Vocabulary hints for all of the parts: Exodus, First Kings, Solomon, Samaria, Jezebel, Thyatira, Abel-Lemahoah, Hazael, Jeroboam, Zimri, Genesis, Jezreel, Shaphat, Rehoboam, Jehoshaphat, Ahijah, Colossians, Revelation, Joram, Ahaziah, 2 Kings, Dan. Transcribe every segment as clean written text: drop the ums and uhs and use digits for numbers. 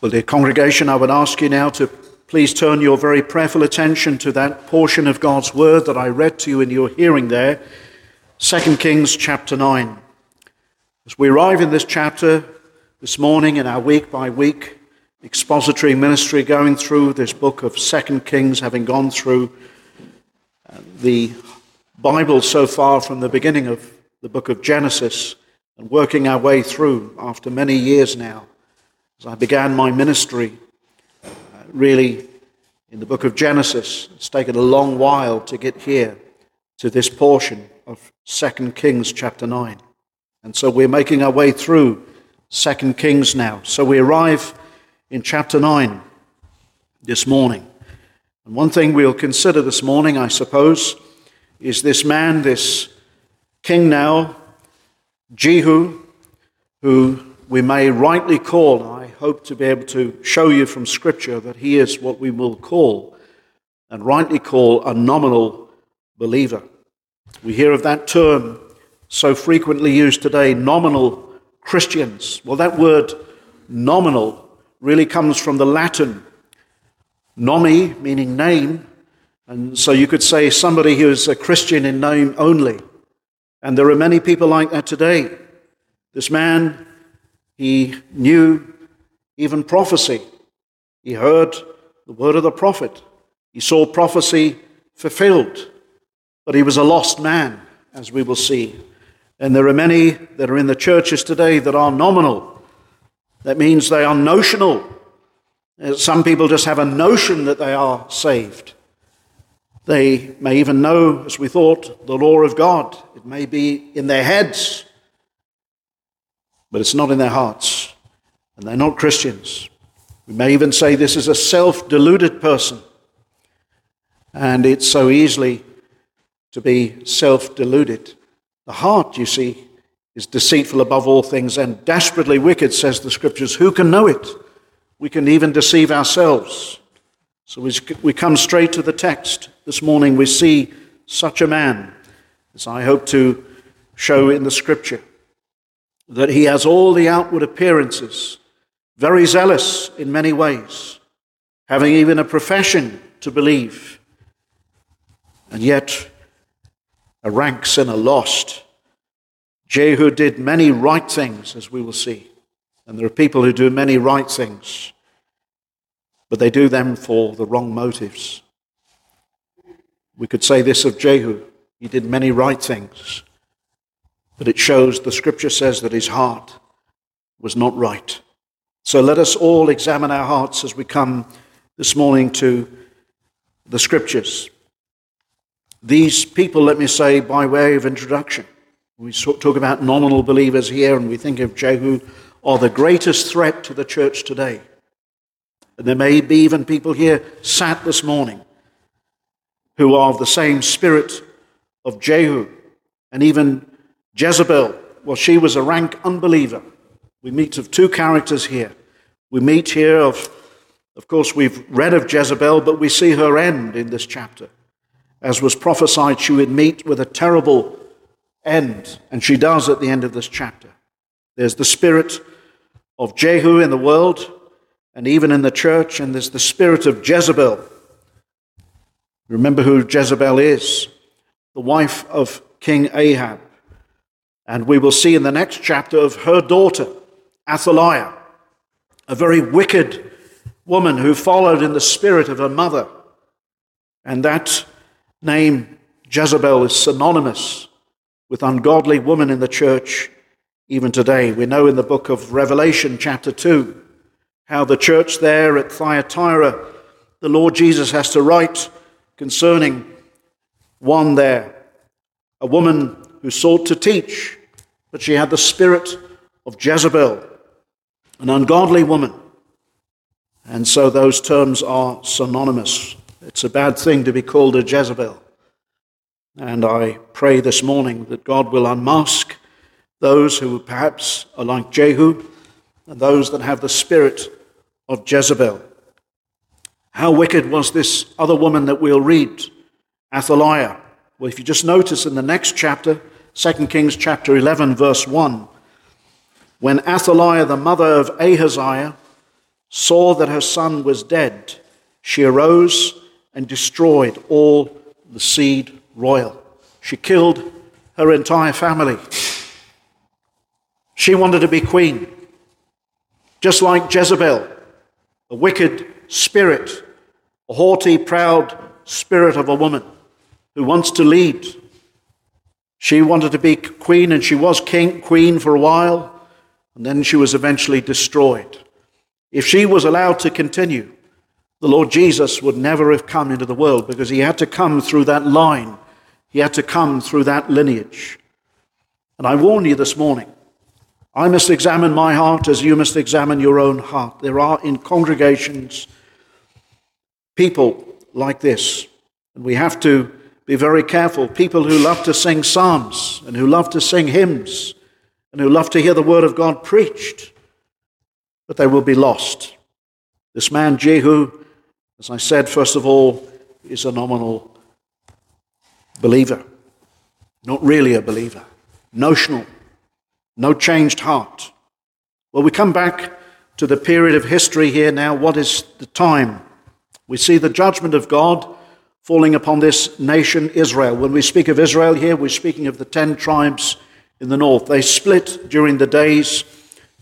Well, dear congregation, I would ask you now to please turn your very prayerful attention to that portion of God's word that I read to you in your hearing there, 2 Kings chapter 9. As we arrive in this chapter this morning in our week-by-week expository ministry, going through this book of 2 Kings, having gone through the Bible so far from the beginning of the book of Genesis and working our way through after many years now. As I began my ministry, really, in the book of Genesis, it's taken a long while to get here to this portion of 2 Kings chapter 9. And so we're making our way through 2 Kings now. So we arrive in chapter 9 this morning. And one thing we'll consider this morning, I suppose, is this man, this king now, Jehu, who we may rightly call, and I hope to be able to show you from Scripture that he is what we will call, and rightly call, a nominal believer. We hear of that term so frequently used today, nominal Christians. Well, that word nominal really comes from the Latin, nomi, meaning name, and so you could say somebody who is a Christian in name only. And there are many people like that today. This man, he knew even prophecy. He heard the word of the prophet. He saw prophecy fulfilled. But he was a lost man, as we will see. And there are many that are in the churches today that are nominal. That means they are notional. Some people just have a notion that they are saved. They may even know, as we thought, the law of God. It may be in their heads, but it's not in their hearts, and they're not Christians. We may even say this is a self-deluded person, and it's so easily to be self-deluded. The heart, you see, is deceitful above all things and desperately wicked, says the Scriptures. Who can know it? We can even deceive ourselves. So we come straight to the text. This morning we see such a man, as I hope to show in the Scripture, that he has all the outward appearances, very zealous in many ways, having even a profession to believe, and yet a rank sinner, lost. Jehu did many right things, as we will see, and there are people who do many right things, but they do them for the wrong motives. We could say this of Jehu: he did many right things, but it shows, the Scripture says, that his heart was not right. So let us all examine our hearts as we come this morning to the Scriptures. These people, let me say, by way of introduction, we talk about nominal believers here, and we think of Jehu, are the greatest threat to the church today. And there may be even people here sat this morning who are of the same spirit of Jehu, and even Jezebel. Well, she was a rank unbeliever. We meet of two characters here. We meet here of course, we've read of Jezebel, but we see her end in this chapter. As was prophesied, she would meet with a terrible end, and she does at the end of this chapter. There's the spirit of Jehu in the world, and even in the church, and there's the spirit of Jezebel. Remember who Jezebel is, the wife of King Ahab. And we will see in the next chapter of her daughter, Athaliah, a very wicked woman who followed in the spirit of her mother. And that name, Jezebel, is synonymous with ungodly woman in the church even today. We know in the book of Revelation chapter 2 how the church there at Thyatira, the Lord Jesus has to write concerning one there, a woman who sought to teach, but she had the spirit of Jezebel, an ungodly woman. And so those terms are synonymous. It's a bad thing to be called a Jezebel. And I pray this morning that God will unmask those who perhaps are like Jehu and those that have the spirit of Jezebel. How wicked was this other woman that we'll read, Athaliah? Well, if you just notice in the next chapter, 2 Kings chapter 11, verse 1, when Athaliah, the mother of Ahaziah, saw that her son was dead, she arose and destroyed all the seed royal. She killed her entire family. She wanted to be queen. Just like Jezebel, a wicked spirit, a haughty, proud spirit of a woman who wants to lead. She wanted to be queen, and she was queen for a while, and then she was eventually destroyed. If she was allowed to continue, the Lord Jesus would never have come into the world, because he had to come through that line. He had to come through that lineage. And I warn you this morning, I must examine my heart as you must examine your own heart. There are in congregations people like this, and we have to be very careful. People who love to sing psalms and who love to sing hymns and who love to hear the word of God preached, but they will be lost. This man Jehu, as I said, first of all, is a nominal believer, not really a believer, notional, no changed heart. Well, we come back to the period of history here now. What is the time? We see the judgment of God falling upon this nation, Israel. When we speak of Israel here, we're speaking of the 10 tribes in the north. They split during the days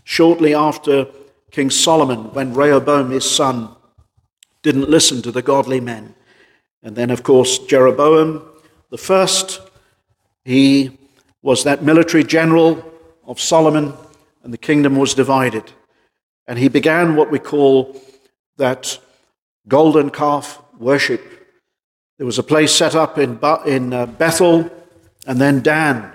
shortly after King Solomon, when Rehoboam, his son, didn't listen to the godly men. And then, of course, Jeroboam the first. He was that military general of Solomon, and the kingdom was divided. And he began what we call that golden calf worship. There was a place set up in Bethel and then Dan.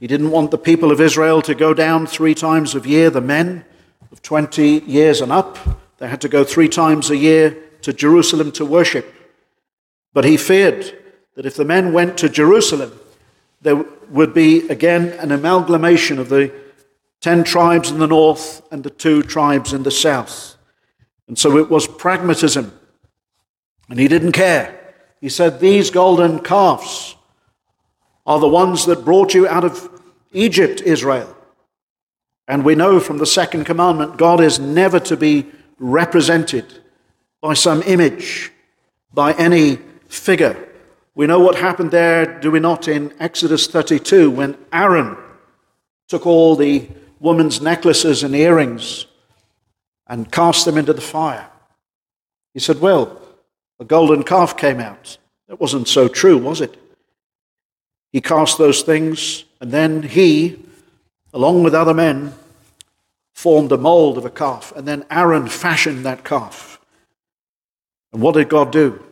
He didn't want the people of Israel to go down 3 times a year, the men of 20 years and up. They had to go 3 times a year to Jerusalem to worship. But he feared that if the men went to Jerusalem, there would be again an amalgamation of the 10 tribes in the north and the 2 tribes in the south. And so it was pragmatism. And he didn't care. He said, these golden calves are the ones that brought you out of Egypt, Israel. And we know from the second commandment, God is never to be represented by some image, by any figure. We know what happened there, do we not, in Exodus 32, when Aaron took all the woman's necklaces and earrings and cast them into the fire. He said, well, a golden calf came out. That wasn't so true, was it? He cast those things, and then he, along with other men, formed a mold of a calf, and then Aaron fashioned that calf. And what did God do?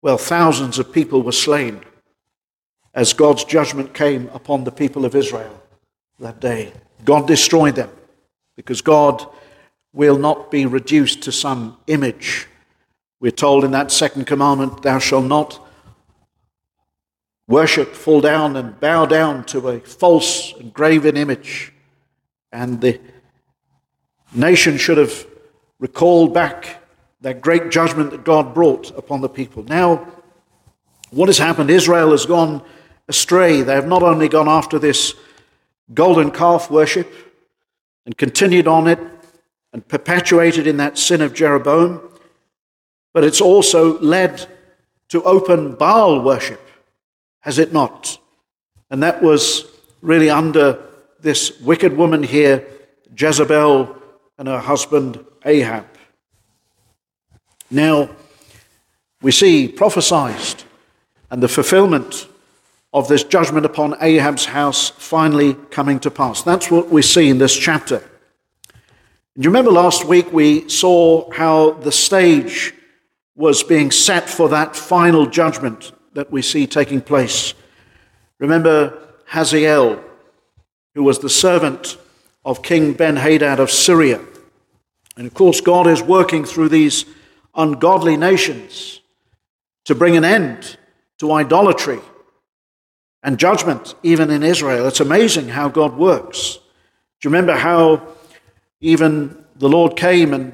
Well, thousands of people were slain as God's judgment came upon the people of Israel that day. God destroyed them, because God will not be reduced to some image. We're told in that second commandment, thou shalt not worship, fall down and bow down to a false and graven image. And the nation should have recalled back that great judgment that God brought upon the people. Now, what has happened? Israel has gone astray. They have not only gone after this golden calf worship and continued on it, and perpetuated in that sin of Jeroboam, but it's also led to open Baal worship, has it not? And that was really under this wicked woman here, Jezebel, and her husband Ahab. Now, we see prophesied, and the fulfillment of this judgment upon Ahab's house finally coming to pass. That's what we see in this chapter. You remember last week we saw how the stage was being set for that final judgment that we see taking place. Remember Hazael, who was the servant of King Ben-Hadad of Syria. And of course God is working through these ungodly nations to bring an end to idolatry and judgment even in Israel. It's amazing how God works. Do you remember how even the Lord came and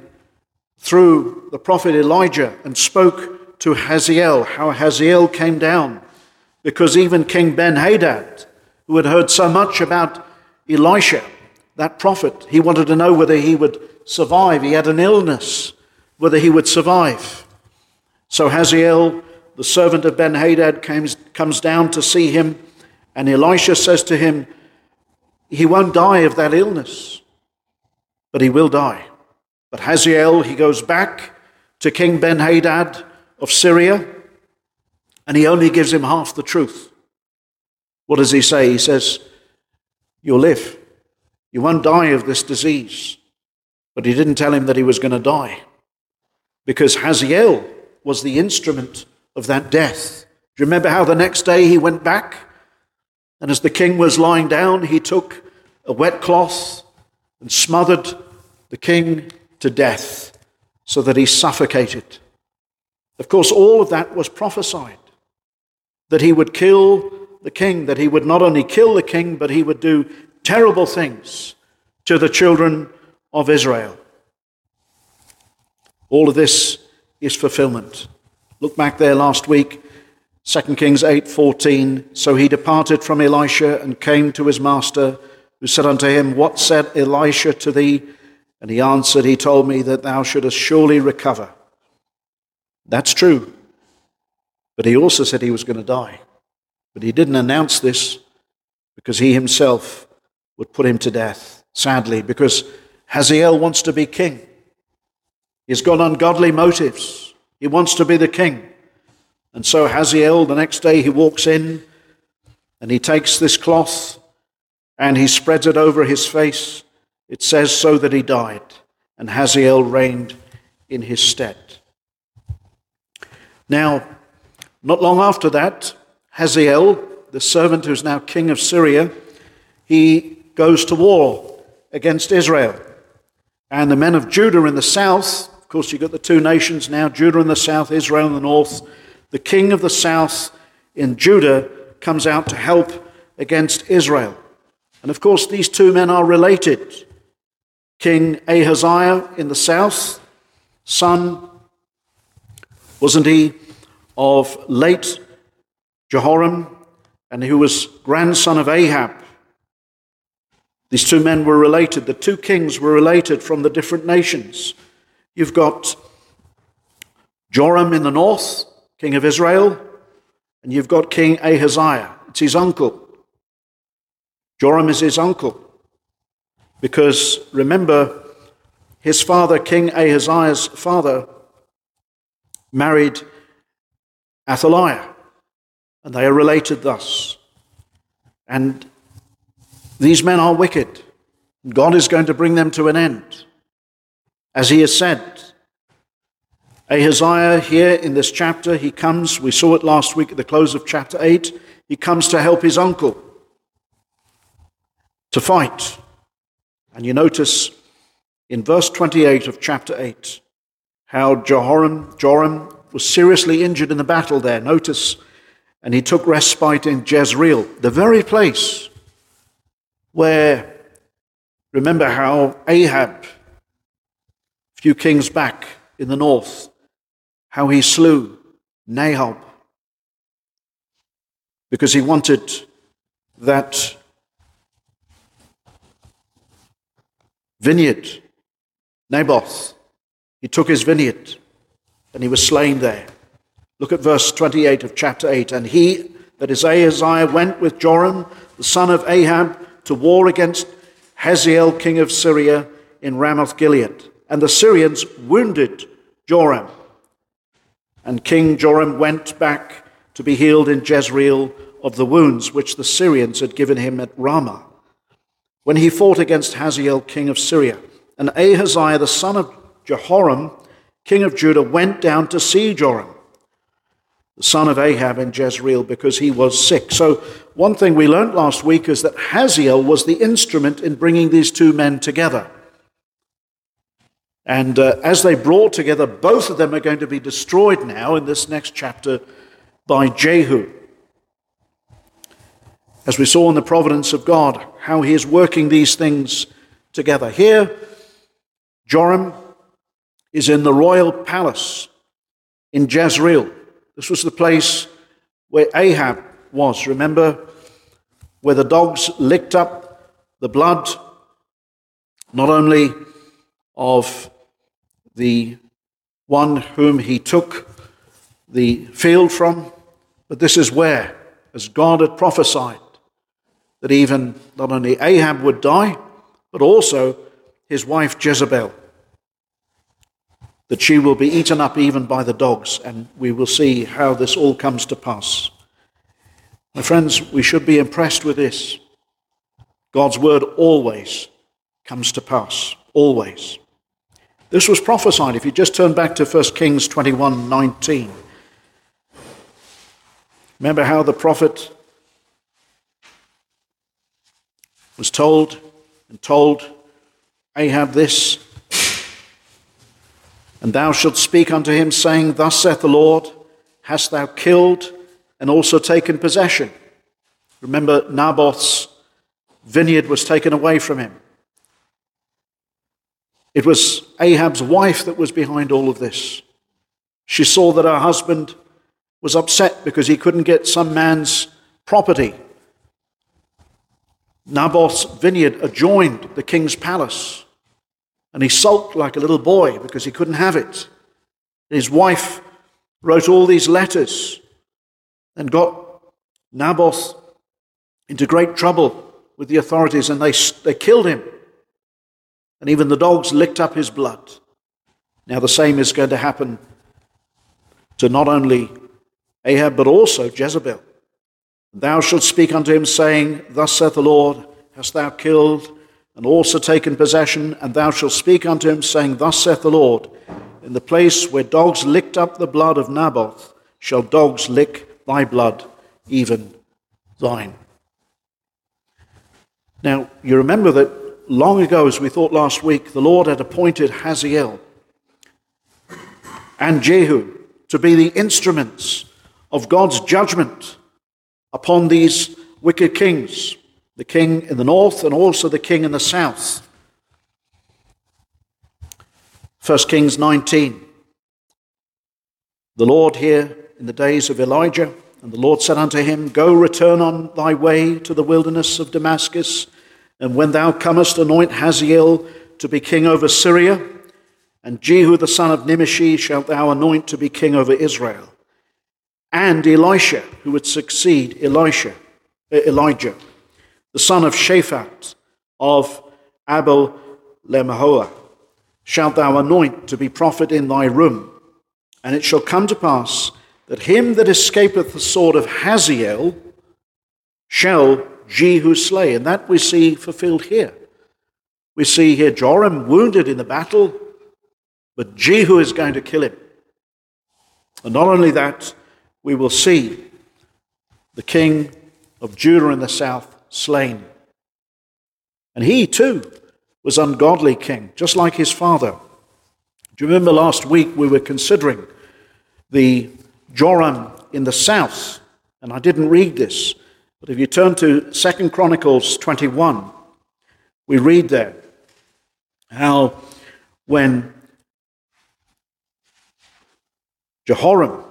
through the prophet Elijah and spoke to Hazael, how Hazael came down, because even King Ben-Hadad, who had heard so much about Elisha that prophet. He wanted to know whether he would survive. He had an illness, whether he would survive. So Hazael, the servant of Ben-Hadad, comes down to see him, and Elisha says to him, he won't die of that illness, but he will die. But Hazael, he goes back to King Ben-Hadad of Syria, and he only gives him half the truth. What does he say? He says, you'll live. You won't die of this disease. But he didn't tell him that he was going to die, because Hazael was the instrument of that death. Do you remember how the next day he went back? And as the king was lying down, he took a wet cloth and smothered the king to death so that he suffocated. Of course, all of that was prophesied, that he would kill the king, that he would not only kill the king, but he would do terrible things to the children of Israel. All of this is fulfillment. Look back there last week, 2 Kings 8:14. So he departed from Elisha and came to his master, who said unto him, what said Elisha to thee? And he answered, he told me that thou shouldest surely recover. That's true. But he also said he was going to die. But he didn't announce this because he himself would put him to death, sadly, because Hazael wants to be king. He's got ungodly motives. He wants to be the king. And so Hazael, the next day, he walks in and he takes this cloth and he spreads it over his face. It says, so that he died, and Hazael reigned in his stead. Now, not long after that, Hazael, the servant who's now king of Syria, he goes to war against Israel. And the men of Judah in the south, of course you've got the two nations now, Judah in the south, Israel in the north. The king of the south in Judah comes out to help against Israel. And of course these two men are related. King Ahaziah in the south, son, wasn't he, of late Jehoram, and who was grandson of Ahab. These two men were related. The two kings were related from the different nations. You've got Joram in the north, king of Israel, and you've got King Ahaziah. It's his uncle. Joram is his uncle, because remember, his father, King Ahaziah's father, married Athaliah, and they are related thus. And these men are wicked. God is going to bring them to an end, as he has said. Ahaziah here in this chapter, he comes, we saw it last week at the close of chapter 8, he comes to help his uncle to fight. And you notice in verse 28 of chapter 8, how Joram was seriously injured in the battle there. Notice, and he took respite in Jezreel, the very place where, remember how Ahab, a few kings back in the north, how he slew Naboth, because he wanted that vineyard, Naboth. He took his vineyard, and he was slain there. Look at verse 28 of chapter 8. And he, that is Ahaziah, went with Joram, the son of Ahab, to war against Hazael, king of Syria, in Ramoth-Gilead. And the Syrians wounded Joram. And King Joram went back to be healed in Jezreel of the wounds which the Syrians had given him at Ramah, when he fought against Hazael, king of Syria. And Ahaziah, the son of Jehoram, king of Judah, went down to see Joram, the son of Ahab, in Jezreel, because he was sick. So one thing we learned last week is that Hazael was the instrument in bringing these two men together. And as they brought together, both of them are going to be destroyed now in this next chapter by Jehu. As we saw in the providence of God, how he is working these things together. Here, Joram is in the royal palace in Jezreel. This was the place where Ahab was, remember, where the dogs licked up the blood not only of the one whom he took the field from, but this is where, as God had prophesied, that even not only Ahab would die, but also his wife Jezebel, that she will be eaten up even by the dogs, and we will see how this all comes to pass. My friends, we should be impressed with this. God's word always comes to pass, always. This was prophesied. If you just turn back to 1 Kings 21:19. Remember how the prophet was told Ahab this, and thou shalt speak unto him, saying, Thus saith the Lord, hast thou killed and also taken possession? Remember, Naboth's vineyard was taken away from him. It was Ahab's wife that was behind all of this. She saw that her husband was upset because he couldn't get some man's property. Naboth's vineyard adjoined the king's palace, and he sulked like a little boy because he couldn't have it. His wife wrote all these letters and got Naboth into great trouble with the authorities, and they killed him. And even the dogs licked up his blood. Now the same is going to happen to not only Ahab, but also Jezebel. Thou shalt speak unto him, saying, Thus saith the Lord, hast thou killed and also taken possession? And thou shalt speak unto him, saying, Thus saith the Lord, in the place where dogs licked up the blood of Naboth, shall dogs lick thy blood, even thine. Now, you remember that long ago, as we thought last week, the Lord had appointed Hazael and Jehu to be the instruments of God's judgment upon these wicked kings, the king in the north and also the king in the south. 1 Kings 19. The Lord here in the days of Elijah, and the Lord said unto him, Go, return on thy way to the wilderness of Damascus, and when thou comest, anoint Hazael to be king over Syria, and Jehu the son of Nimshi shalt thou anoint to be king over Israel. And Elisha, who would succeed Elijah, the son of Shaphat of Abel-Lemahoah, shalt thou anoint to be prophet in thy room. And it shall come to pass that him that escapeth the sword of Hazael shall Jehu slay, and that we see fulfilled here. We see here Joram wounded in the battle, but Jehu is going to kill him. And not only that, we will see the king of Judah in the south slain. And he too was an ungodly king, just like his father. Do you remember last week we were considering the Joram in the south, and I didn't read this. But if you turn to 2 Chronicles 21, we read there how when Jehoram,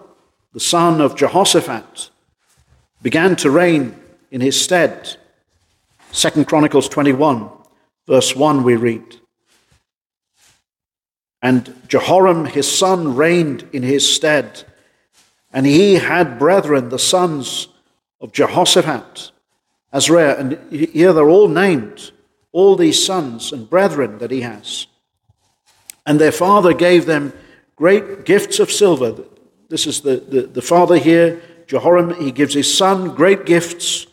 the son of Jehoshaphat, began to reign in his stead, 2 Chronicles 21, verse 1 we read, And Jehoram his son reigned in his stead, and he had brethren, the sons of Jehoshaphat, Azariah, and here they're all named, all these sons and brethren that he has. And their father gave them great gifts of silver. This is the father here, Jehoram. He gives his son great gifts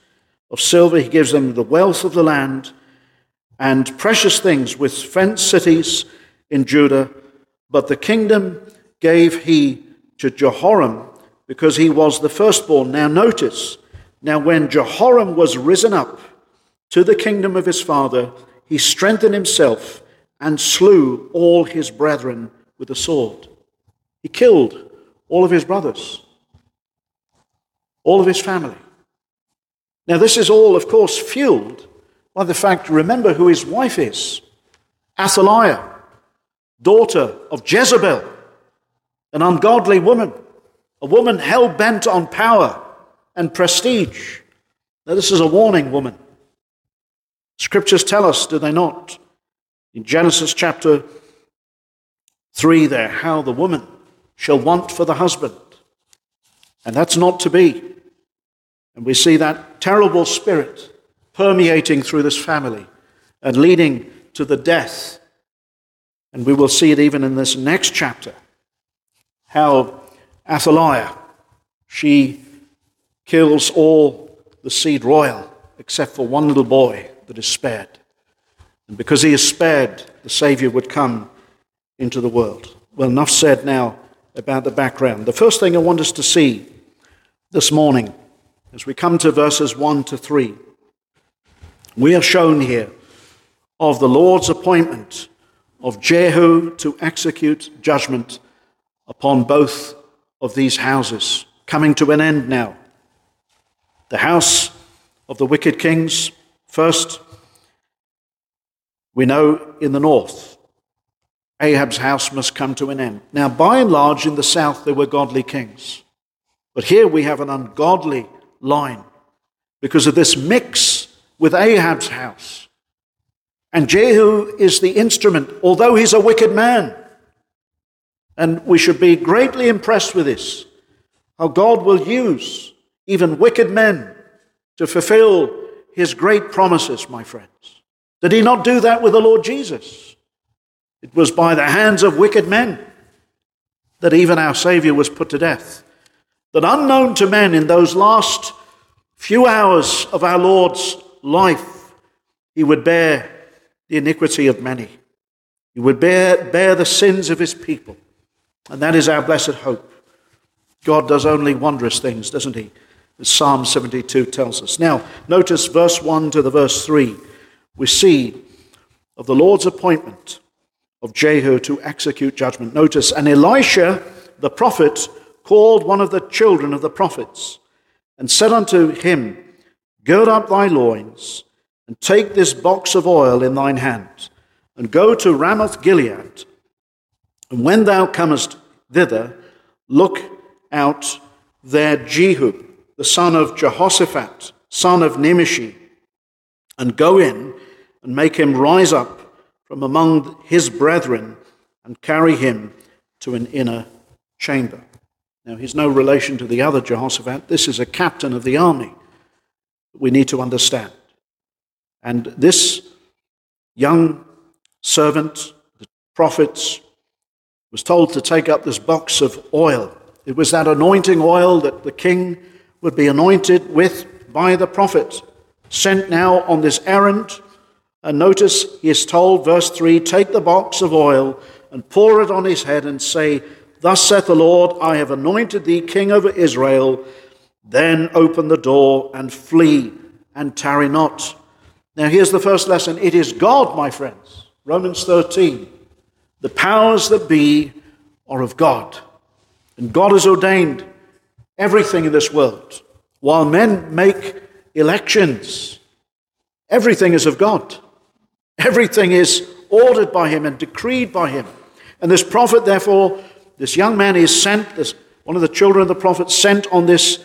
of silver. He gives them the wealth of the land and precious things with fenced cities in Judah. But the kingdom gave he to Jehoram because he was the firstborn. Now notice, now when Jehoram was risen up to the kingdom of his father, he strengthened himself and slew all his brethren with the sword. He killed all of his brothers, all of his family. Now this is all, of course, fueled by the fact, remember who his wife is, Athaliah, daughter of Jezebel, an ungodly woman, a woman hell-bent on power and prestige. Now this is a warning, woman. Scriptures tell us, do they not, In Genesis chapter 3 there, how the woman shall want for the husband. And that's not to be. And we see that terrible spirit permeating through this family and leading to the death. And we will see it even in this next chapter, how Athaliah, she kills all the seed royal except for one little boy that is spared. And because he is spared, the Savior would come into the world. Well, enough said now about the background. The first thing I want us to see this morning, as we come to verses 1 to 3, we are shown here of the Lord's appointment of Jehu to execute judgment upon both of these houses, coming to an end now. The house of the wicked kings, first, we know in the north, Ahab's house must come to an end. Now, by and large, in the south, there were godly kings. But here we have an ungodly line because of this mix with Ahab's house. And Jehu is the instrument, although he's a wicked man. And we should be greatly impressed with this, how God will use even wicked men to fulfill his great promises, my friends. Did he not do that with the Lord Jesus? It was by the hands of wicked men that even our Savior was put to death. That unknown to men in those last few hours of our Lord's life, he would bear the iniquity of many. He would bear the sins of his people. And that is our blessed hope. God does only wondrous things, doesn't he? As Psalm 72 tells us. Now, notice verse 1 to the verse 3. We see of the Lord's appointment of Jehu to execute judgment. Notice, and Elisha the prophet called one of the children of the prophets and said unto him, Gird up thy loins, and take this box of oil in thine hand, and go to Ramoth-Gilead. And when thou comest thither, look out there Jehu, the son of Jehoshaphat, son of Nimshi, and go in and make him rise up from among his brethren, and carry him to an inner chamber. Now, he's no relation to the other Jehoshaphat. This is a captain of the army that we need to understand. And this young servant, the prophets, was told to take up this box of oil. It was that anointing oil that the king would be anointed with by the prophet, sent now on this errand. And notice he is told, verse 3, take the box of oil and pour it on his head and say, Thus saith the Lord, I have anointed thee king over Israel. Then open the door and flee and tarry not. Now, here's the first lesson. It is God, my friends. Romans 13. The powers that be are of God. And God has ordained everything in this world. While men make elections, everything is of God. Everything is ordered by him and decreed by him. And this prophet, therefore, this young man is sent, this one of the children of the prophet, sent on this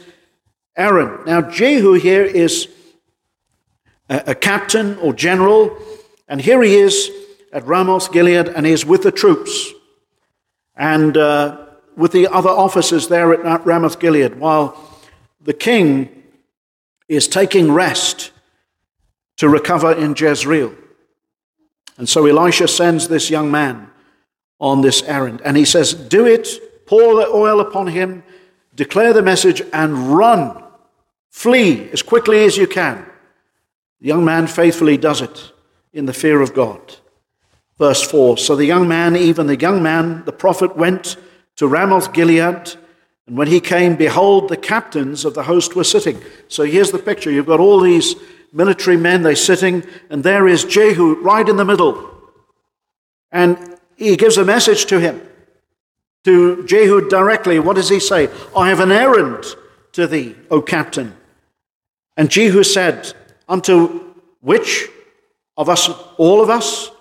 errand. Now, Jehu here is a captain or general, and here he is at Ramoth-Gilead, and he is with the troops and with the other officers there at Ramoth-Gilead, while the king is taking rest to recover in Jezreel. And so Elisha sends this young man on this errand, and he says, do it, pour the oil upon him, declare the message, and run, flee as quickly as you can. The young man faithfully does it in the fear of God. Verse 4, so the young man, even the young man, the prophet, went to Ramoth-Gilead, and when he came, behold, the captains of the host were sitting. So here's the picture. You've got all these military men, they're sitting, and there is Jehu right in the middle. And he gives a message to him, to Jehu directly. What does he say? I have an errand to thee, O captain. And Jehu said, unto which of us, all of us?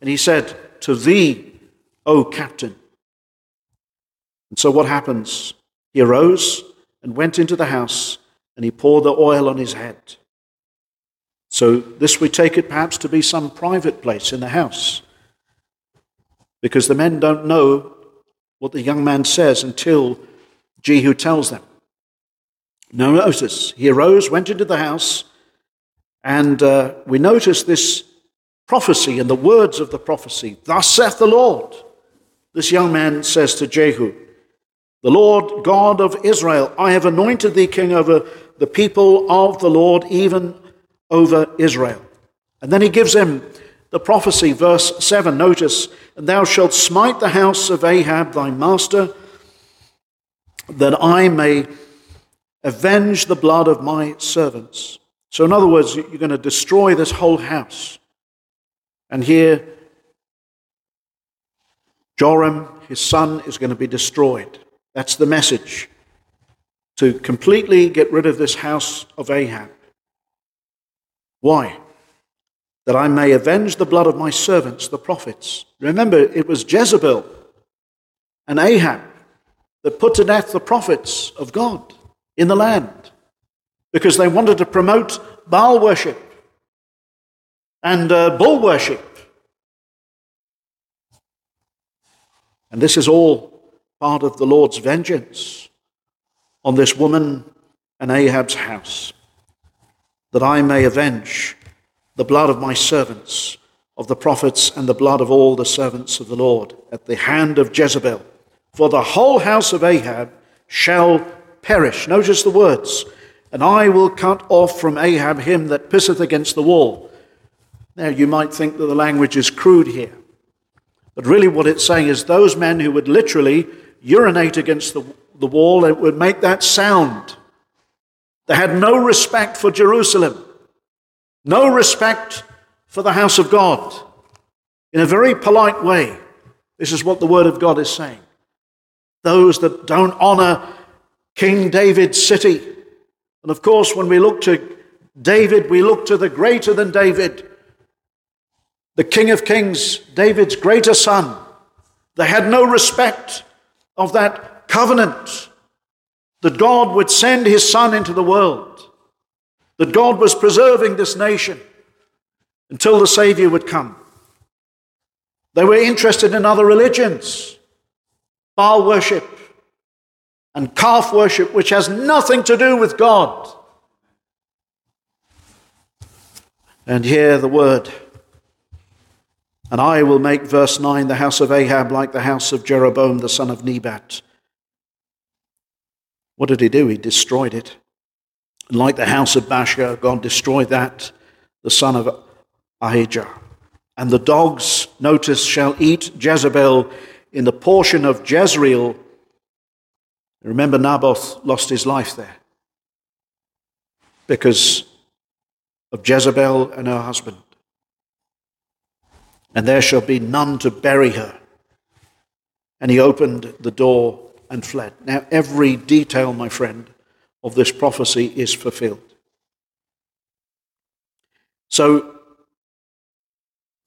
And he said, to thee, O captain. And so what happens? He arose and went into the house, and he poured the oil on his head. So this we take it perhaps to be some private place in the house because the men don't know what the young man says until Jehu tells them. Now notice, he arose, went into the house, and we notice this prophecy and the words of the prophecy. Thus saith the Lord, this young man says to Jehu, the Lord God of Israel, I have anointed thee king over the people of the Lord, even over Israel. And then he gives him the prophecy, verse 7, notice, and thou shalt smite the house of Ahab thy master, that I may avenge the blood of my servants. So in other words, you're going to destroy this whole house. And here, Joram, his son, is going to be destroyed. That's the message, to completely get rid of this house of Ahab. Why? That I may avenge the blood of my servants, the prophets. Remember, it was Jezebel and Ahab that put to death the prophets of God in the land because they wanted to promote Baal worship and bull worship. And this is all part of the Lord's vengeance on this woman and Ahab's house, that I may avenge the blood of my servants, of the prophets, and the blood of all the servants of the Lord at the hand of Jezebel. For the whole house of Ahab shall perish. Notice the words, and I will cut off from Ahab him that pisseth against the wall. Now you might think that the language is crude here, but really what it's saying is those men who would literally urinate against the wall, it would make that sound. They had no respect for Jerusalem. No respect for the house of God. In a very polite way, this is what the word of God is saying. Those that don't honor King David's city. And of course, when we look to David, we look to the greater than David, the King of Kings, David's greater son. They had no respect of that covenant that God would send his son into the world, that God was preserving this nation until the Savior would come. They were interested in other religions, Baal worship and calf worship, which has nothing to do with God. And hear the word, and I will make, verse 9, the house of Ahab like the house of Jeroboam the son of Nebat. What did he do? He destroyed it. Like the house of Baasha, God destroyed that, the son of Ahijah. And the dogs, notice, shall eat Jezebel in the portion of Jezreel. Remember, Naboth lost his life there because of Jezebel and her husband. And there shall be none to bury her. And he opened the door and fled. Now, every detail, my friend, of this prophecy is fulfilled. So,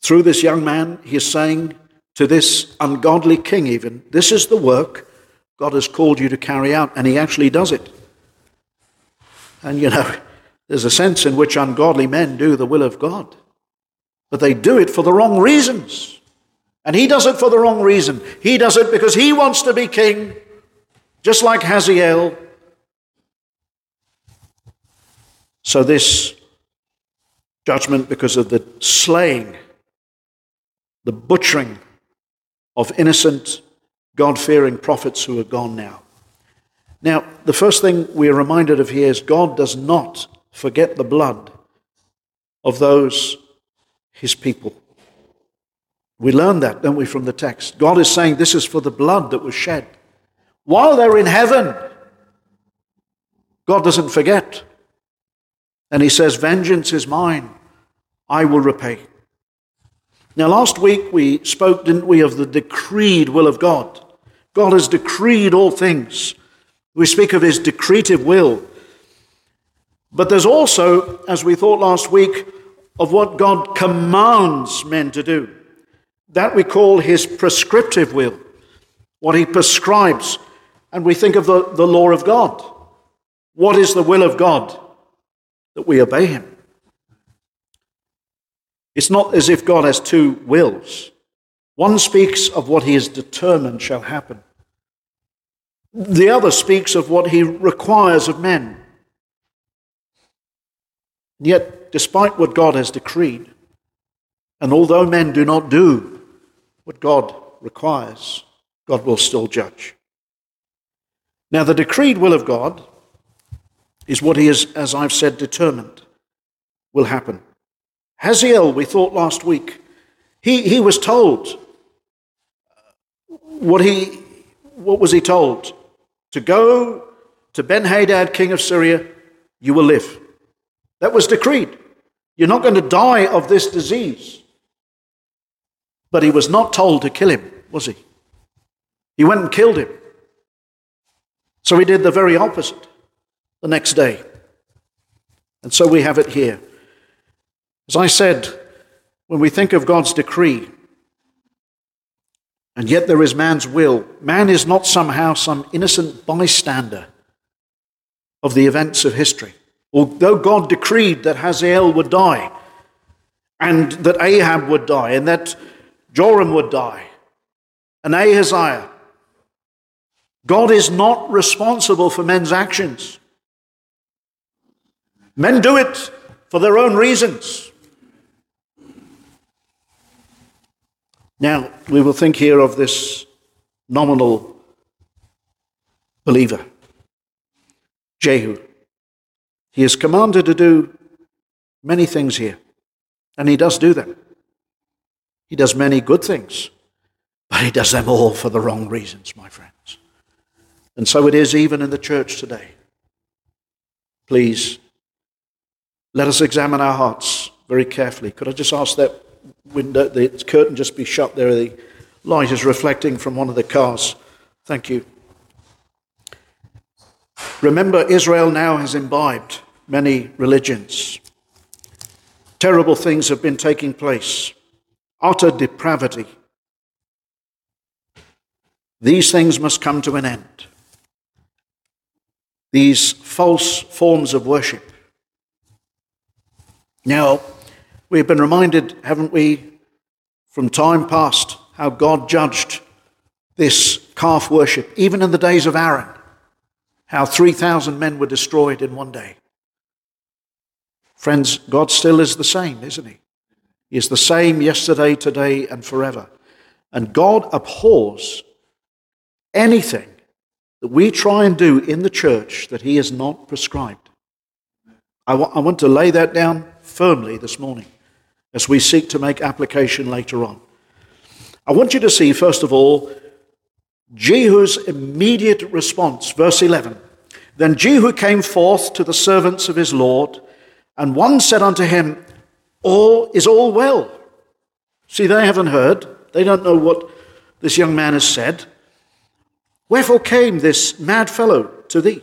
through this young man, he is saying to this ungodly king even, this is the work God has called you to carry out, and he actually does it. And you know, there's a sense in which ungodly men do the will of God, but they do it for the wrong reasons. And he does it for the wrong reason. He does it because he wants to be king, just like Hazael. So this judgment, because of the slaying, the butchering of innocent, God-fearing prophets who are gone now. Now, the first thing we are reminded of here is God does not forget the blood of those, his people. We learn that, don't we, from the text. God is saying this is for the blood that was shed. While they're in heaven, God doesn't forget. And he says, vengeance is mine, I will repay. Now last week we spoke, didn't we, of the decreed will of God. God has decreed all things. We speak of his decretive will. But there's also, as we thought last week, of what God commands men to do. That we call his prescriptive will, what he prescribes. And we think of the law of God. What is the will of God? That we obey him. It's not as if God has two wills. One speaks of what he is determined shall happen. The other speaks of what he requires of men. And yet, despite what God has decreed, and although men do not do what God requires, God will still judge. Now, the decreed will of God is what he is, as I've said, determined will happen. Hazael, we thought last week, he was told, what was he told? To go to Ben-Hadad, king of Syria, you will live. That was decreed. You're not going to die of this disease. But he was not told to kill him, was he? He went and killed him. So he did the very opposite the next day. And so we have it here. As I said, when we think of God's decree, and yet there is man's will, man is not somehow some innocent bystander of the events of history. Although God decreed that Hazael would die, and that Ahab would die, and that Joram would die, and Ahaziah, God is not responsible for men's actions. Men do it for their own reasons. Now, we will think here of this nominal believer, Jehu. He is commanded to do many things here, and he does do them. He does many good things, but he does them all for the wrong reasons, my friends. And so it is even in the church today. Please, let us examine our hearts very carefully. Could I just ask that window, the curtain just be shut there? The light is reflecting from one of the cars. Thank you. Remember, Israel now has imbibed many religions. Terrible things have been taking place. Utter depravity. These things must come to an end. These false forms of worship. Now, we've been reminded, haven't we, from time past, how God judged this calf worship, even in the days of Aaron, how 3,000 men were destroyed in one day. Friends, God still is the same, isn't he? He is the same yesterday, today, and forever. And God abhors anything that we try and do in the church that he has not prescribed. I want to lay that down firmly this morning as we seek to make application later on. I want you to see, first of all, Jehu's immediate response, verse 11. Then Jehu came forth to the servants of his Lord, and one said unto him, Is all well? See, they haven't heard. They don't know what this young man has said. Wherefore came this mad fellow to thee?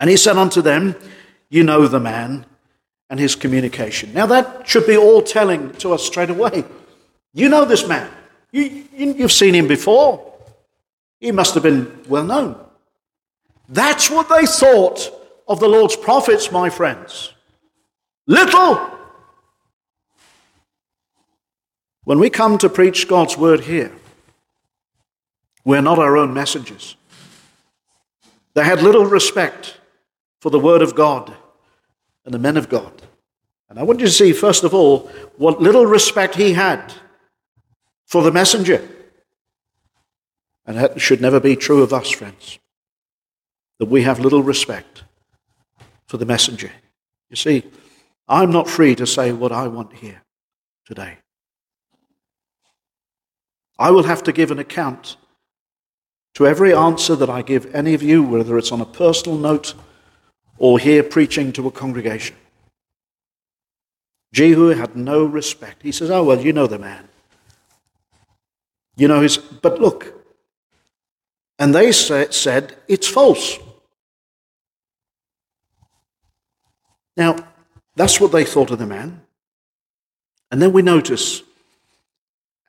And he said unto them, You know the man and his communication. Now that should be all telling to us straight away. You know this man. You've seen him before. He must have been well known. That's what they thought of the Lord's prophets, my friends. Little. When we come to preach God's word here, we're not our own messengers. They had little respect for the word of God and the men of God. And I want you to see, first of all, what little respect he had for the messenger. And that should never be true of us, friends, that we have little respect for the messenger. You see, I'm not free to say what I want here today. I will have to give an account to every answer that I give any of you, whether it's on a personal note or here preaching to a congregation. Jehu had no respect. He says, well, you know the man. You know his... But look. And they said, it's false. Now, that's what they thought of the man. And then we notice,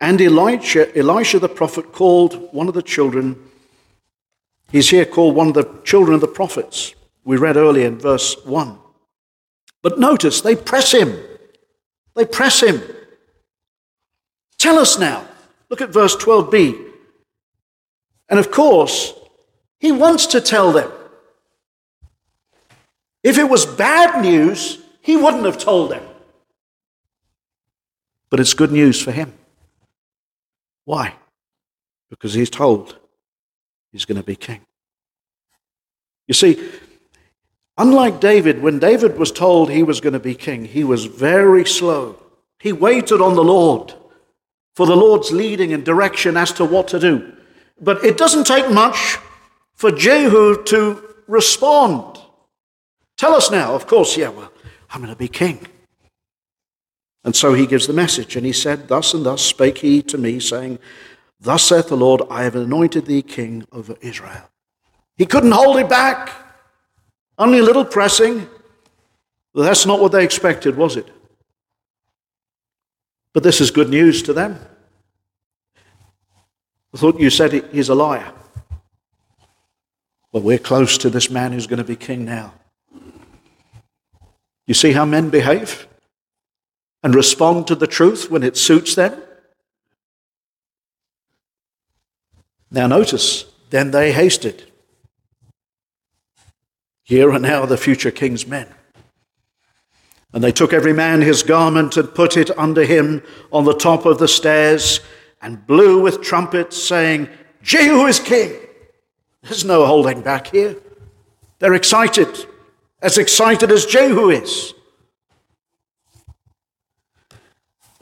and Elisha the prophet called one of the children. He's here called one of the children of the prophets. We read earlier in verse 1. But notice, they press him. Tell us now, Look at verse 12b. And of course, he wants to tell them. If it was bad news, he wouldn't have told them. But it's good news for him. Why? Because he's told he's going to be king. You see, unlike David, when David was told he was going to be king, he was very slow. He waited on the Lord for the Lord's leading and direction as to what to do. But it doesn't take much for Jehu to respond. Tell us now, of course, I'm going to be king. And so he gives the message, and he said, Thus and thus spake he to me, saying, Thus saith the Lord, I have anointed thee king over Israel. He couldn't hold it back, only a little pressing. Well, that's not what they expected, was it? But this is good news to them. I thought you said he's a liar. Well, we're close to this man who's going to be king now. You see how men behave and respond to the truth when it suits them? Now notice, then they hasted. Here are now the future king's men. And they took every man his garment and put it under him on the top of the stairs and blew with trumpets, saying, Jehu is king. There's no holding back here. They're excited as Jehu is.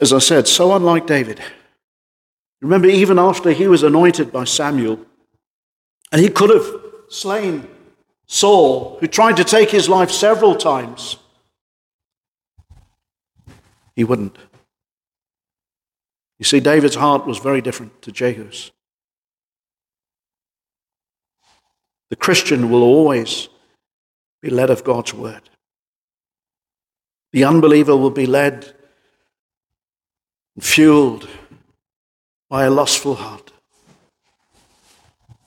As I said, so unlike David. Remember, even after he was anointed by Samuel, and he could have slain Saul, who tried to take his life several times, he wouldn't. You see, David's heart was very different to Jehu's. The Christian will always be led of God's word. The unbeliever will be led and fueled by a lustful heart.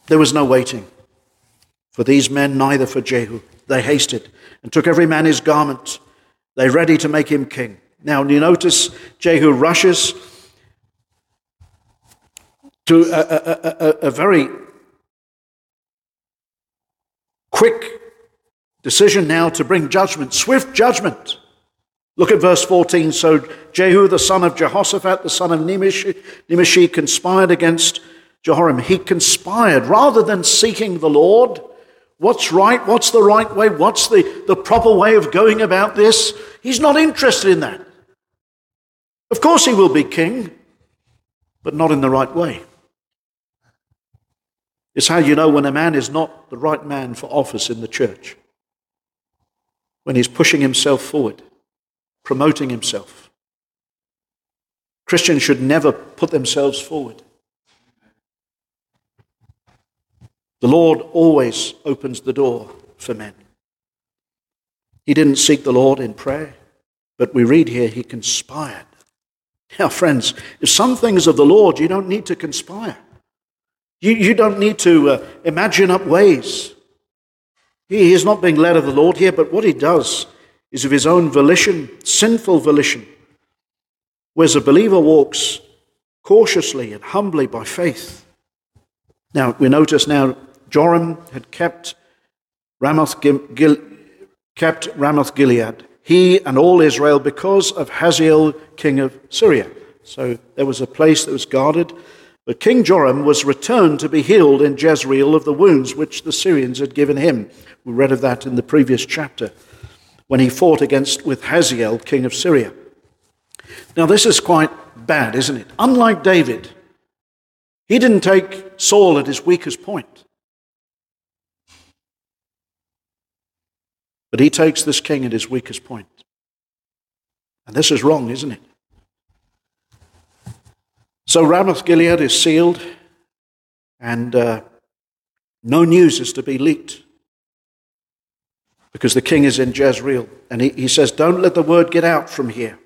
There was no waiting for these men, neither for Jehu. They hasted and took every man his garment. They ready to make him king. Now, you notice Jehu rushes to a very quick decision now to bring judgment, swift judgment. Look at verse 14. So Jehu, the son of Jehoshaphat, the son of Nimshi, conspired against Jehoram. He conspired rather than seeking the Lord. What's right? What's the right way? What's the proper way of going about this? He's not interested in that. Of course he will be king, but not in the right way. It's how you know when a man is not the right man for office in the church. When he's pushing himself forward, promoting himself. Christians should never put themselves forward. The Lord always opens the door for men. He didn't seek the Lord in prayer, but we read here he conspired. Now, friends, if some things of the Lord, you don't need to conspire. You don't need to imagine up ways. He is not being led of the Lord here, but what he does is of his own volition, sinful volition, whereas a believer walks cautiously and humbly by faith. Now, we notice now Joram had kept Ramoth-Gilead, he and all Israel, because of Hazael, king of Syria. So there was a place that was guarded. But King Joram was returned to be healed in Jezreel of the wounds which the Syrians had given him. We read of that in the previous chapter, when he fought with Hazael, king of Syria. Now, this is quite bad, isn't it? Unlike David, he didn't take Saul at his weakest point. But he takes this king at his weakest point. And this is wrong, isn't it? So Ramoth-Gilead is sealed, and no news is to be leaked, because the king is in Jezreel. And he says, don't let the word get out from here.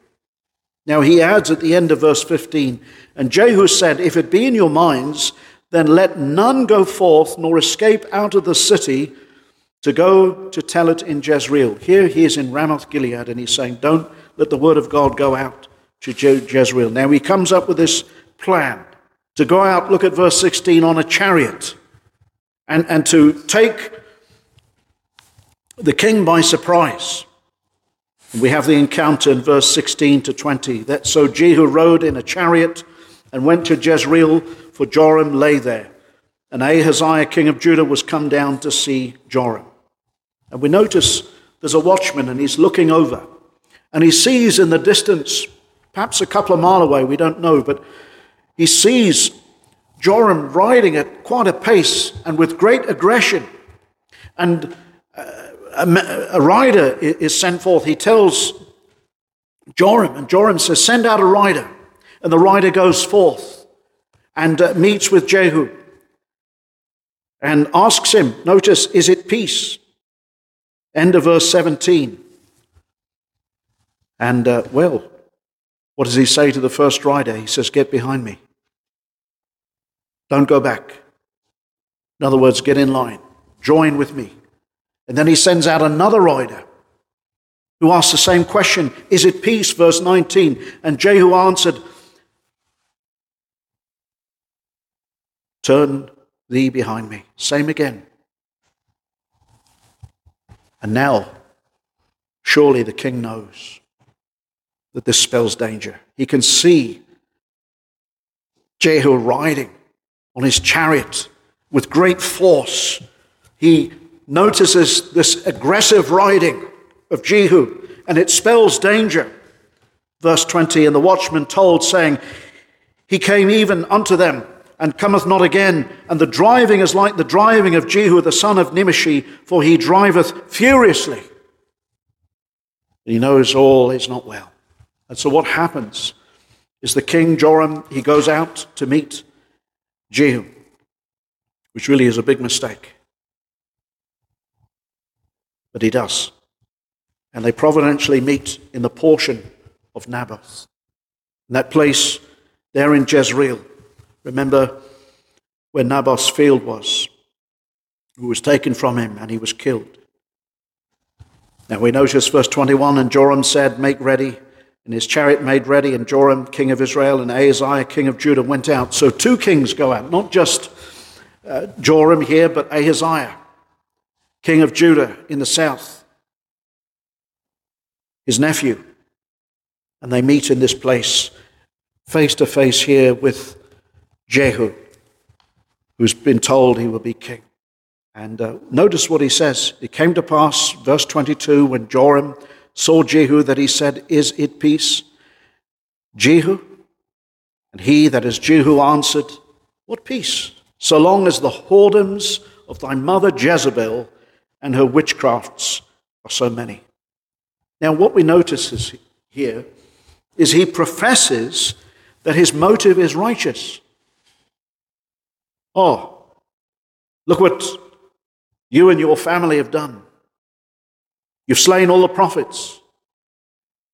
Now he adds at the end of verse 15, and Jehu said, if it be in your minds, then let none go forth nor escape out of the city to go to tell it in Jezreel. Here he is in Ramoth-Gilead, and he's saying, don't let the word of God go out to Jezreel. Now he comes up with this plan. to go out, look at verse 16, on a chariot and to take the king by surprise. And we have the encounter in verse 16 to 20. That so Jehu rode in a chariot and went to Jezreel, for Joram lay there. And Ahaziah, king of Judah, was come down to see Joram. And we notice there's a watchman, and he's looking over. And he sees in the distance, perhaps a couple of mile away, we don't know, but he sees Joram riding at quite a pace and with great aggression. And a rider is sent forth. He tells Joram, and Joram says, send out a rider. And the rider goes forth and meets with Jehu and asks him, notice, is it peace? End of verse 17. And, what does he say to the first rider? He says, get behind me. Don't go back. In other words, get in line. Join with me. And then he sends out another rider who asks the same question. Is it peace? Verse 19. And Jehu answered, turn thee behind me. Same again. And now, surely the king knows that this spells danger. He can see Jehu riding on his chariot with great force. He notices this aggressive riding of Jehu, and it spells danger. Verse 20, and the watchman told, saying, he came even unto them, and cometh not again. And the driving is like the driving of Jehu, the son of Nimshi, for he driveth furiously. He knows all is not well. And so what happens is the king, Joram, he goes out to meet Jehu, which really is a big mistake. But he does. And they providentially meet in the portion of Naboth. In that place there in Jezreel, remember where Naboth's field was, who was taken from him and he was killed. Now we notice verse 21, and Joram said, make ready. And his chariot made ready, and Joram, king of Israel, and Ahaziah, king of Judah, went out. So two kings go out, not just Joram here, but Ahaziah, king of Judah in the south, his nephew. And they meet in this place, face to face here with Jehu, who's been told he will be king. And notice what he says. It came to pass, verse 22, when Joram saw Jehu, that he said, is it peace, Jehu? And he, that is Jehu, answered, what peace? So long as the whoredoms of thy mother Jezebel and her witchcrafts are so many. Now what we notice is here is he professes that his motive is righteous. Oh, look what you and your family have done. You've slain all the prophets.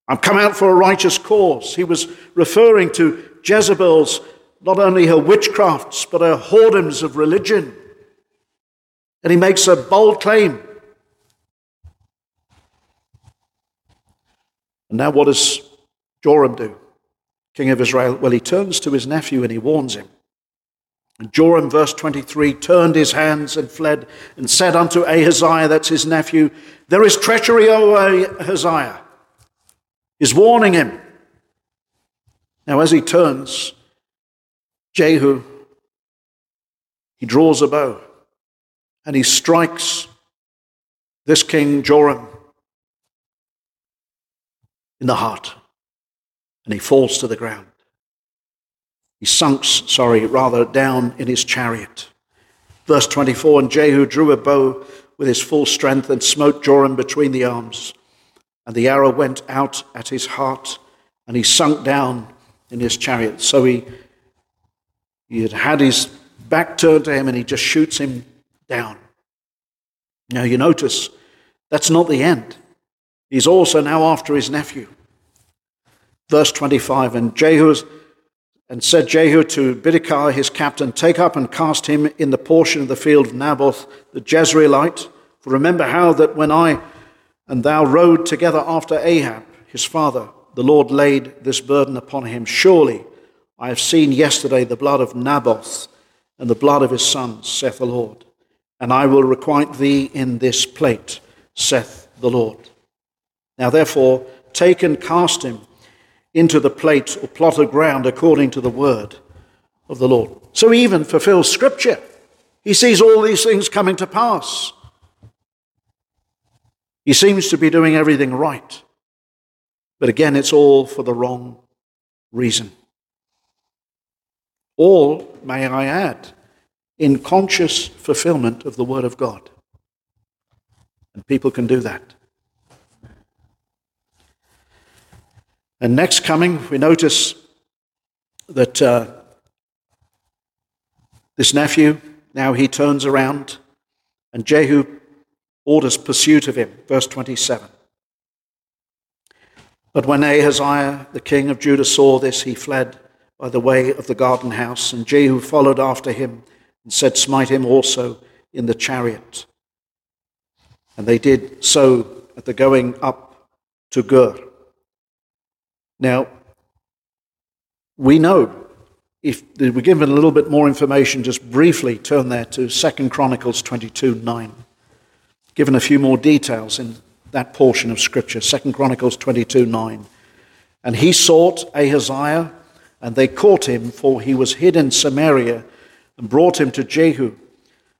I've come out for a righteous cause. He was referring to Jezebel's, not only her witchcrafts, but her whoredoms of religion. And he makes a bold claim. And now what does Joram do, king of Israel? Well, he turns to his nephew and he warns him. And Joram, verse 23, turned his hands and fled and said unto Ahaziah, that's his nephew, there is treachery, O Ahaziah. He's warning him. Now as he turns, Jehu, he draws a bow and he strikes this king, Joram, in the heart. And he falls to the ground. He sank down in his chariot. Verse 24, and Jehu drew a bow with his full strength and smote Joram between the arms. And the arrow went out at his heart, and he sunk down in his chariot. So he had his back turned to him, and he just shoots him down. Now you notice, that's not the end. He's also now after his nephew. Verse 25, And said Jehu to Bidikar, his captain, take up and cast him in the portion of the field of Naboth, the Jezreelite. For remember how that when I and thou rode together after Ahab, his father, the Lord laid this burden upon him. Surely I have seen yesterday the blood of Naboth and the blood of his sons, saith the Lord, and I will requite thee in this plate, saith the Lord. Now therefore, take and cast him into the plate or plot of ground according to the word of the Lord. So he even fulfills Scripture. He sees all these things coming to pass. He seems to be doing everything right. But again, it's all for the wrong reason. All, may I add, in conscious fulfillment of the Word of God. And people can do that. And next coming, we notice that this nephew, now he turns around, and Jehu orders pursuit of him. Verse 27. But when Ahaziah, the king of Judah, saw this, he fled by the way of the garden house, and Jehu followed after him and said, smite him also in the chariot. And they did so at the going up to Gur. Now, we know, if we're given a little bit more information, just briefly turn there to 2 Chronicles 22:9. Given a few more details in that portion of Scripture, 2 Chronicles 22:9. And he sought Ahaziah, and they caught him, for he was hid in Samaria, and brought him to Jehu.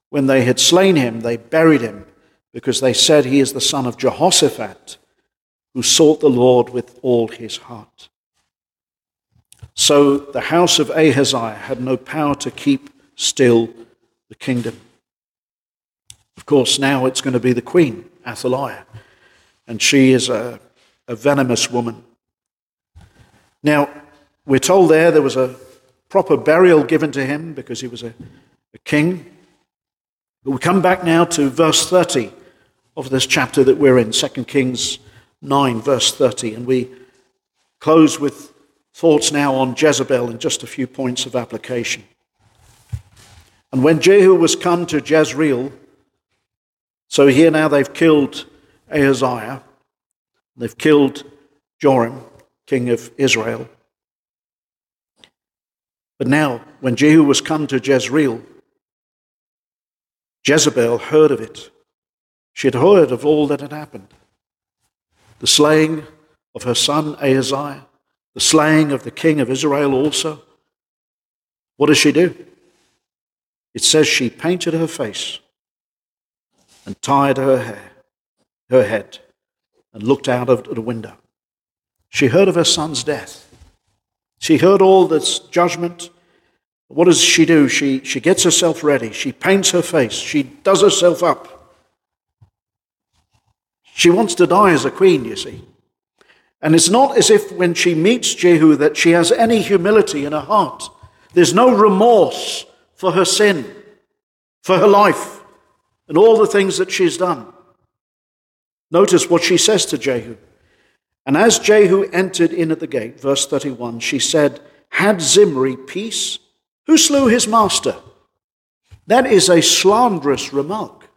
When they had slain him, they buried him, because they said, he is the son of Jehoshaphat, who sought the Lord with all his heart. So the house of Ahaziah had no power to keep still the kingdom. Of course, now it's going to be the queen, Athaliah, and she is a venomous woman. Now, we're told there was a proper burial given to him because he was a king. But we come back now to verse 30 of this chapter that we're in, 2 Kings 9, verse 30, and we close with thoughts now on Jezebel and just a few points of application. And when Jehu was come to Jezreel, so here now they've killed Ahaziah, they've killed Joram, king of Israel. But now, when Jehu was come to Jezreel, Jezebel heard of it. She had heard of all that had happened. The slaying of her son Ahaziah, the slaying of the king of Israel also. What does she do? It says she painted her face and tied her head, and looked out of the window. She heard of her son's death. She heard all this judgment. What does she do? She gets herself ready. She paints her face. She does herself up. She wants to die as a queen, you see. And it's not as if when she meets Jehu that she has any humility in her heart. There's no remorse for her sin, for her life, and all the things that she's done. Notice what she says to Jehu. And as Jehu entered in at the gate, verse 31, she said, had Zimri peace? Who slew his master? That is a slanderous remark.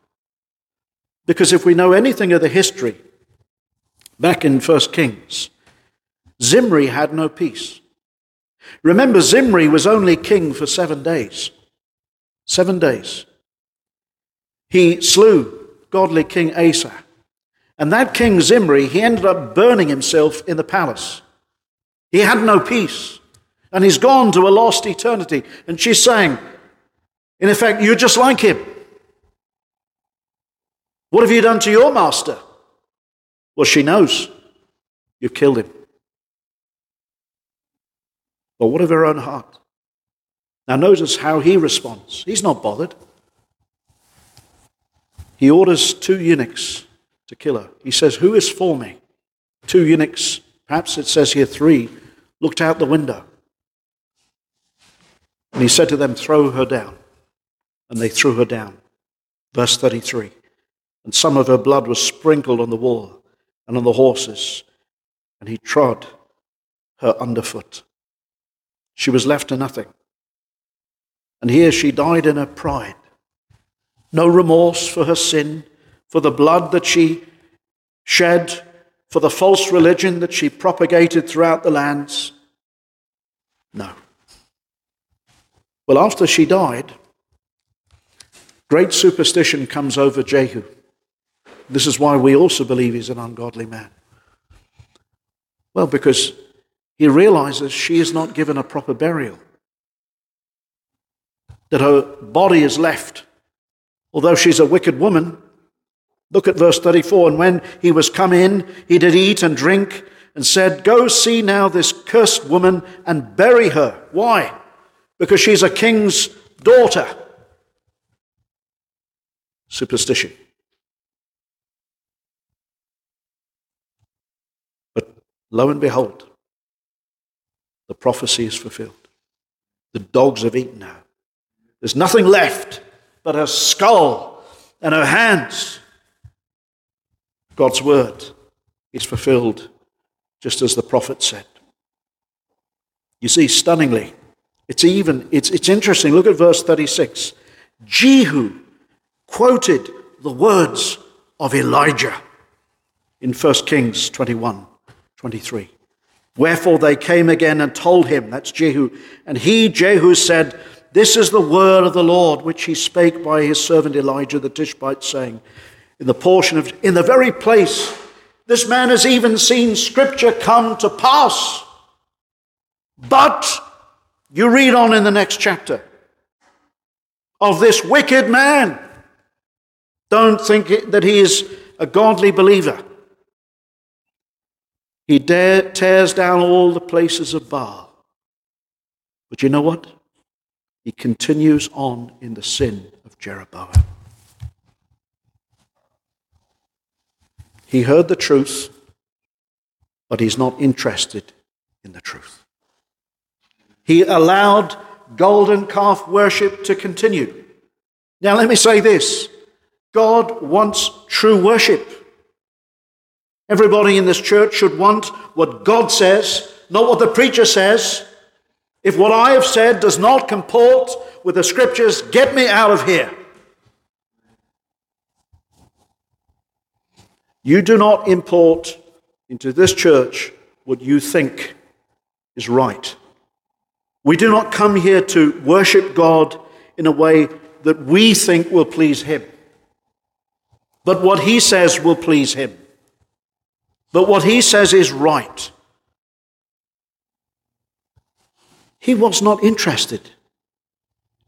Because if we know anything of the history, back in First Kings, Zimri had no peace. Remember, Zimri was only king for 7 days. 7 days. He slew godly King Asa. And that king Zimri, he ended up burning himself in the palace. He had no peace. And he's gone to a lost eternity. And she's saying, in effect, you're just like him. What have you done to your master? Well, she knows. You've killed him. But what of her own heart? Now notice how he responds. He's not bothered. He orders 2 eunuchs to kill her. He says, who is for me? 2 eunuchs, perhaps it says here 3, looked out the window. And he said to them, throw her down. And they threw her down. Verse 33. And some of her blood was sprinkled on the wall and on the horses, and he trod her underfoot. She was left to nothing. And here she died in her pride. No remorse for her sin, for the blood that she shed, for the false religion that she propagated throughout the lands. No. Well, after she died, great superstition comes over Jehu. This is why we also believe he's an ungodly man. Well, because he realizes she is not given a proper burial, that her body is left. Although she's a wicked woman, look at verse 34, and when he was come in, he did eat and drink, and said, Go see now this cursed woman and bury her. Why? Because she's a king's daughter. Superstition. But lo and behold, the prophecy is fulfilled. The dogs have eaten her. There's nothing left but her skull and her hands. God's word is fulfilled just as the prophet said. You see, stunningly, it's interesting. Look at verse 36. Jehu quoted the words of Elijah in 1 Kings 21, 23. Wherefore they came again and told him, that's Jehu, and he, Jehu, said, This is the word of the Lord, which he spake by his servant Elijah the Tishbite, saying, in the very place, this man has even seen Scripture come to pass. But you read on in the next chapter of this wicked man. Don't think that he is a godly believer. He tears down all the places of Baal. But you know what? He continues on in the sin of Jeroboam. He heard the truth, but he's not interested in the truth. He allowed golden calf worship to continue. Now let me say this. God wants true worship. Everybody in this church should want what God says, not what the preacher says. If what I have said does not comport with the Scriptures, get me out of here. You do not import into this church what you think is right. We do not come here to worship God in a way that we think will please Him, but what He says will please Him. But what He says is right. He was not interested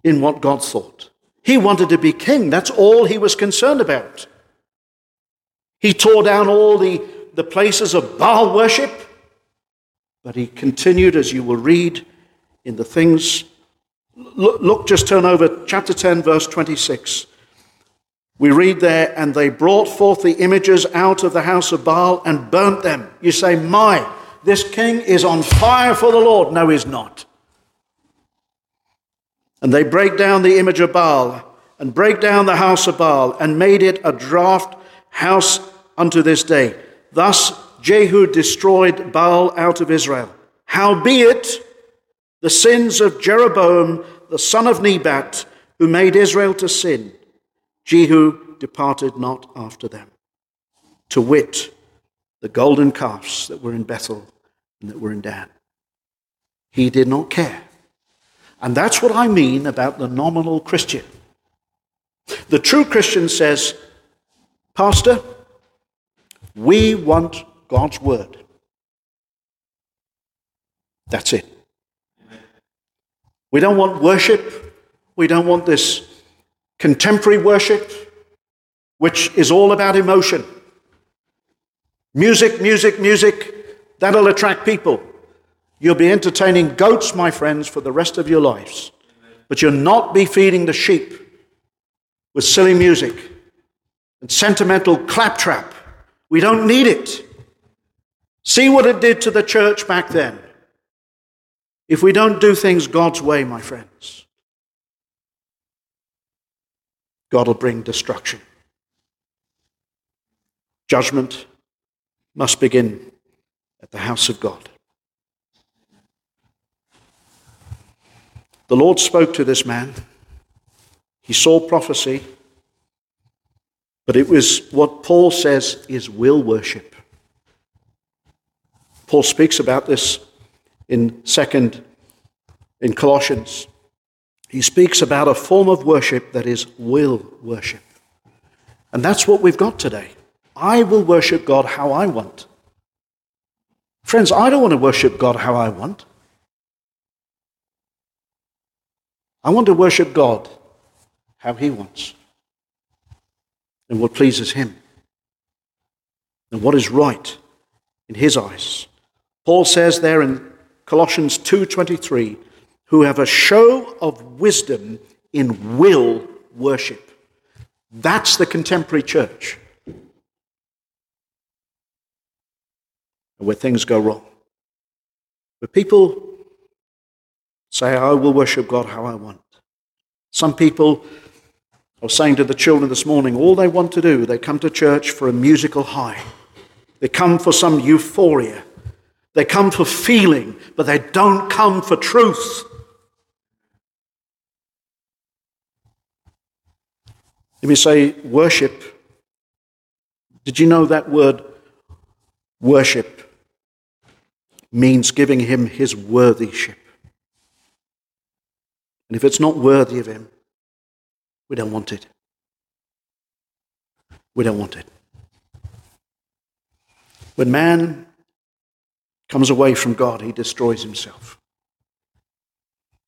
in what God thought. He wanted to be king. That's all he was concerned about. He tore down all the places of Baal worship, but he continued, as you will read, in the things. Look, just turn over, chapter 10, verse 26. We read there, and they brought forth the images out of the house of Baal and burnt them. You say, this king is on fire for the Lord. No, he's not. And they break down the image of Baal and break down the house of Baal and made it a draught house unto this day. Thus Jehu destroyed Baal out of Israel. Howbeit, the sins of Jeroboam, the son of Nebat, who made Israel to sin, Jehu departed not after them. To wit, the golden calves that were in Bethel and that were in Dan. He did not care. And that's what I mean about the nominal Christian. The true Christian says, Pastor, we want God's word. That's it. We don't want worship. We don't want this contemporary worship, which is all about emotion. Music, music, music, that'll attract people. You'll be entertaining goats, my friends, for the rest of your lives. But you'll not be feeding the sheep with silly music and sentimental claptrap. We don't need it. See what it did to the church back then. If we don't do things God's way, my friends, God will bring destruction. Judgment must begin at the house of God. The Lord spoke to this man. He saw prophecy. But it was what Paul says is will worship. Paul speaks about this in Colossians. He speaks about a form of worship that is will worship. And that's what we've got today. I will worship God how I want. Friends, I don't want to worship God how I want. I want to worship God how He wants and what pleases Him and what is right in His eyes. Paul says there in Colossians 2:23, who have a show of wisdom in will worship. That's the contemporary church. Where things go wrong. But people say, I will worship God how I want. Some people, I was saying to the children this morning, all they want to do, they come to church for a musical high. They come for some euphoria. They come for feeling, but they don't come for truth. Let me say worship. Did you know that word worship means giving Him His worthyship? And if it's not worthy of Him, we don't want it. We don't want it. When man comes away from God, he destroys himself.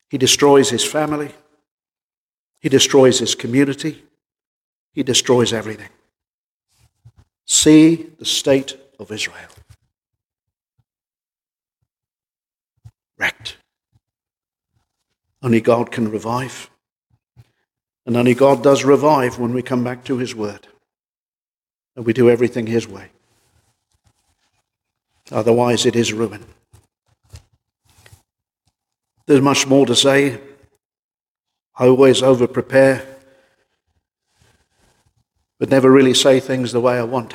He destroys his family. He destroys his community. He destroys everything. See the state of Israel. Wrecked. Only God can revive. And only God does revive when we come back to His Word. And we do everything His way. Otherwise it is ruin. There's much more to say. I always over-prepare. But never really say things the way I want.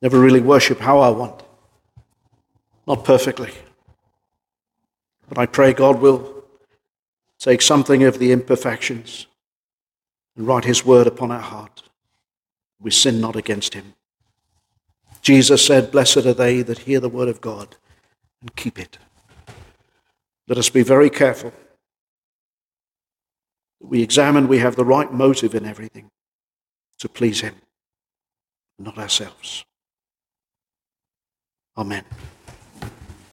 Never really worship how I want. Not perfectly. But I pray God will take something of the imperfections and write His word upon our heart. We sin not against Him. Jesus said, blessed are they that hear the word of God and keep it. Let us be very careful. We examine, we have the right motive in everything to please Him, not ourselves. Amen.